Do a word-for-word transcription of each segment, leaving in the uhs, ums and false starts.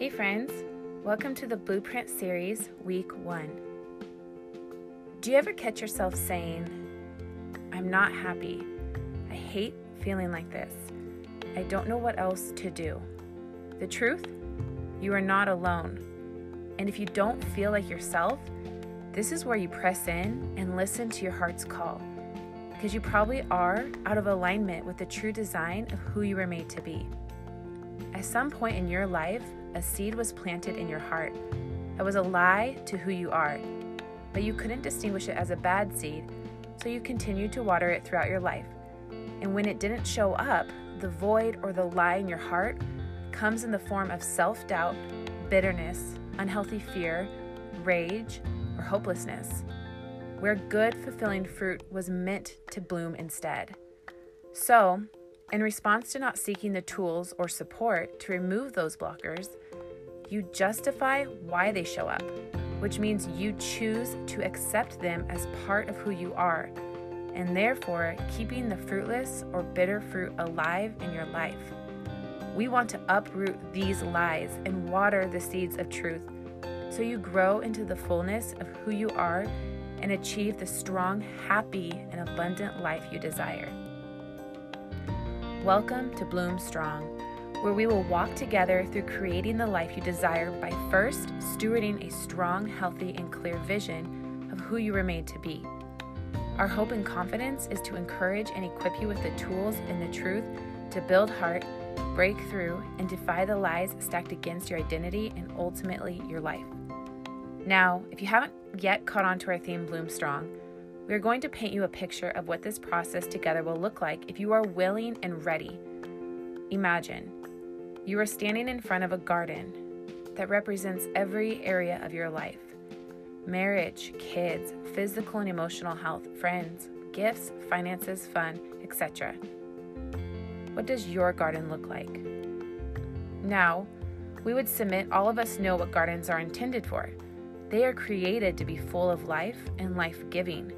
Hey friends, welcome to the Blueprint Series, Week one. Do you ever catch yourself saying, I'm not happy. I hate feeling like this. I don't know what else to do. The truth? You are not alone. And if you don't feel like yourself, this is where you press in and listen to your heart's call, because you probably are out of alignment with the true design of who you were made to be. At some point in your life, a seed was planted in your heart that was a lie to who you are, but you couldn't distinguish it as a bad seed, so you continued to water it throughout your life. And when it didn't show up, the void or the lie in your heart comes in the form of self-doubt, bitterness, unhealthy fear, rage, or hopelessness, where good, fulfilling fruit was meant to bloom instead. So, in response to not seeking the tools or support to remove those blockers, you justify why they show up, which means you choose to accept them as part of who you are, and therefore keeping the fruitless or bitter fruit alive in your life. We want to uproot these lies and water the seeds of truth so you grow into the fullness of who you are and achieve the strong, happy, and abundant life you desire. Welcome to Bloom Strong, where we will walk together through creating the life you desire by first stewarding a strong, healthy, and clear vision of who you were made to be. Our hope and confidence is to encourage and equip you with the tools and the truth to build heart, break through, and defy the lies stacked against your identity and ultimately your life. Now, if you haven't yet caught on to our theme, Bloom Strong, we are going to paint you a picture of what this process together will look like if you are willing and ready. Imagine you are standing in front of a garden that represents every area of your life: marriage, kids, physical and emotional health, friends, gifts, finances, fun, et cetera. What does your garden look like? Now, we would submit all of us know what gardens are intended for. They are created to be full of life and life-giving.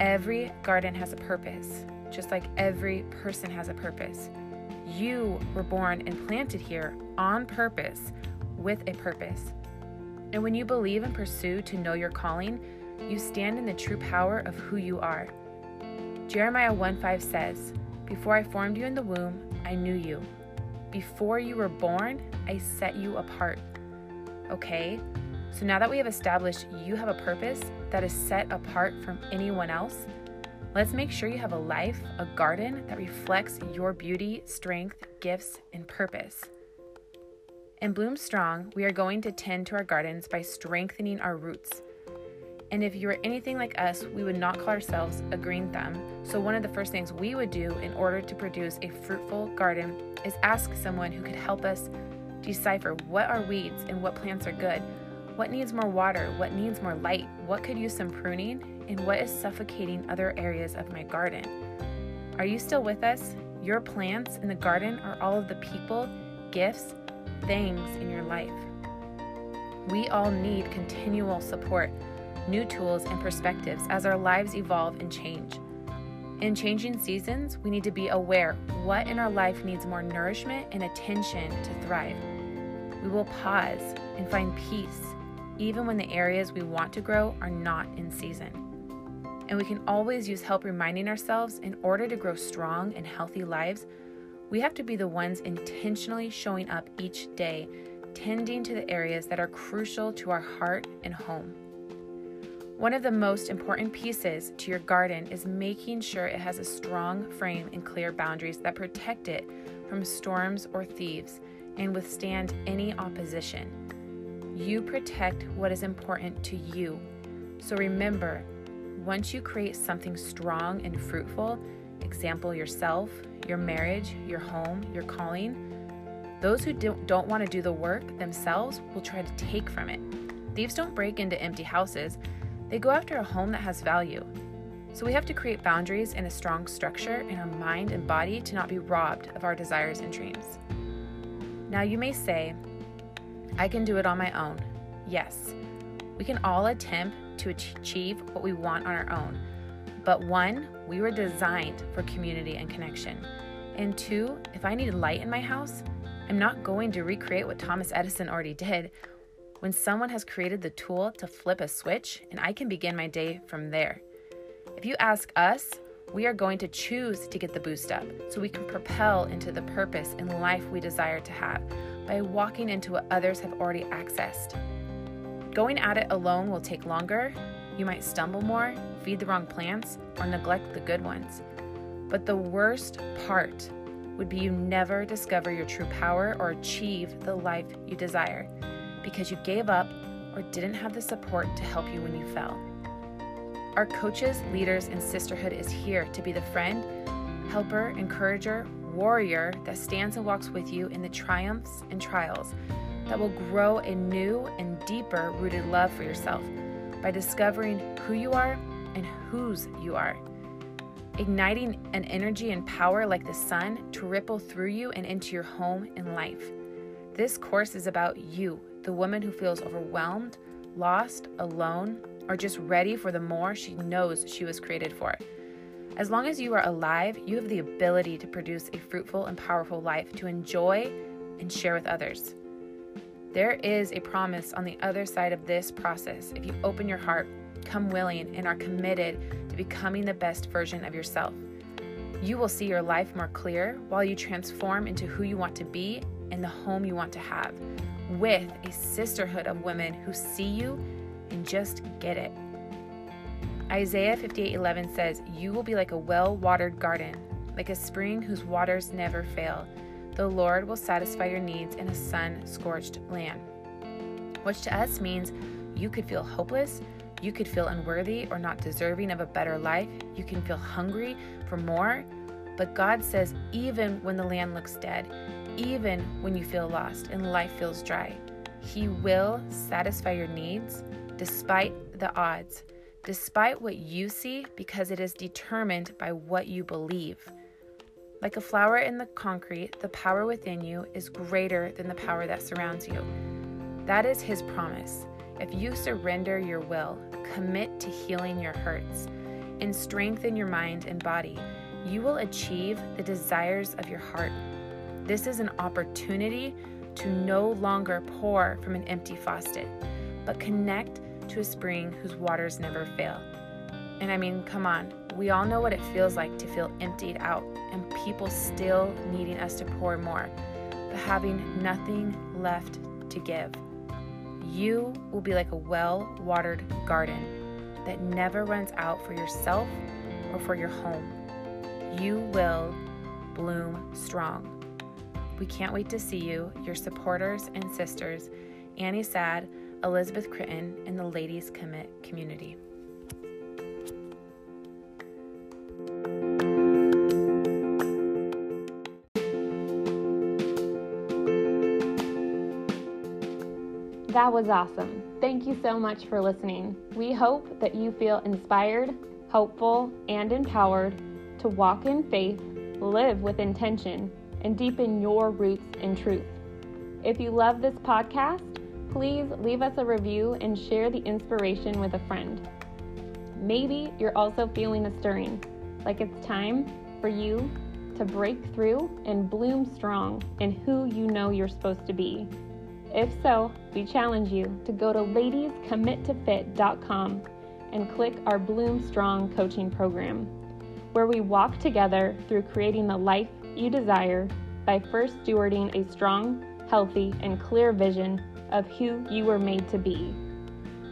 Every garden has a purpose, just like every person has a purpose. You were born and planted here on purpose, with a purpose. And when you believe and pursue to know your calling, you stand in the true power of who you are. Jeremiah one five says, "Before I formed you in the womb, I knew you. Before you were born, I set you apart." Okay? So now that we have established you have a purpose that is set apart from anyone else, let's make sure you have a life, a garden that reflects your beauty, strength, gifts, and purpose. In Bloom Strong, we are going to tend to our gardens by strengthening our roots. And if you were anything like us, we would not call ourselves a green thumb. So one of the first things we would do in order to produce a fruitful garden is ask someone who could help us decipher what are weeds and what plants are good. What needs more water? What needs more light? What could use some pruning? And what is suffocating other areas of my garden? Are you still with us? Your plants in the garden are all of the people, gifts, things in your life. We all need continual support, new tools, and perspectives as our lives evolve and change. In changing seasons, we need to be aware what in our life needs more nourishment and attention to thrive. We will pause and find peace, even when the areas we want to grow are not in season. And we can always use help reminding ourselves, in order to grow strong and healthy lives, we have to be the ones intentionally showing up each day, tending to the areas that are crucial to our heart and home. One of the most important pieces to your garden is making sure it has a strong frame and clear boundaries that protect it from storms or thieves and withstand any opposition. You protect what is important to you. So remember, once you create something strong and fruitful, example yourself, your marriage, your home, your calling, those who don't, don't want to do the work themselves will try to take from it. Thieves don't break into empty houses. They go after a home that has value. So we have to create boundaries and a strong structure in our mind and body to not be robbed of our desires and dreams. Now you may say, I can do it on my own. Yes, we can all attempt to achieve what we want on our own. But one, we were designed for community and connection. And two, if I need light in my house, I'm not going to recreate what Thomas Edison already did when someone has created the tool to flip a switch and I can begin my day from there. If you ask us, we are going to choose to get the boost up so we can propel into the purpose and life we desire to have by walking into what others have already accessed. Going at it alone will take longer. You might stumble more, feed the wrong plants, or neglect the good ones. But the worst part would be you never discover your true power or achieve the life you desire because you gave up or didn't have the support to help you when you fell. Our coaches, leaders, and sisterhood is here to be the friend, helper, encourager, warrior that stands and walks with you in the triumphs and trials that will grow a new and deeper rooted love for yourself by discovering who you are and whose you are. Igniting an energy and power like the sun to ripple through you and into your home and life. This course is about you, the woman who feels overwhelmed, lost, alone, or just ready for the more she knows she was created for. As long as you are alive, you have the ability to produce a fruitful and powerful life to enjoy and share with others. There is a promise on the other side of this process if you open your heart, come willing, and are committed to becoming the best version of yourself. You will see your life more clear while you transform into who you want to be and the home you want to have, with a sisterhood of women who see you and just get it. Isaiah fifty-eight eleven says, "You will be like a well-watered garden, like a spring whose waters never fail. The Lord will satisfy your needs in a sun-scorched land." Which to us means you could feel hopeless, you could feel unworthy or not deserving of a better life, you can feel hungry for more, but God says even when the land looks dead, even when you feel lost and life feels dry, He will satisfy your needs despite the odds, despite what you see, because it is determined by what you believe. Like a flower in the concrete, the power within you is greater than the power that surrounds you. That is His promise. If you surrender your will, commit to healing your hurts, and strengthen your mind and body, you will achieve the desires of your heart. This is an opportunity to no longer pour from an empty faucet, but connect to a spring whose waters never fail. And I mean, come on, we all know what it feels like to feel emptied out and people still needing us to pour more, but having nothing left to give. You will be like a well-watered garden that never runs out for yourself or for your home. You will bloom strong. We can't wait to see you, your supporters and sisters, Annie Sad, Elizabeth Critton, and the Ladies Commit community. That was awesome. Thank you so much for listening. We hope that you feel inspired, hopeful, and empowered to walk in faith, live with intention, and deepen your roots in truth. If you love this podcast, please leave us a review and share the inspiration with a friend. Maybe you're also feeling a stirring, like it's time for you to break through and bloom strong in who you know you're supposed to be. If so, we challenge you to go to ladies commit to fit dot com and click our Bloom Strong coaching program, where we walk together through creating the life you desire by first stewarding a strong, healthy, and clear vision of who you were made to be.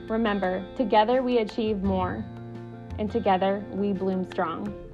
Remember, together we achieve more, and together we bloom strong.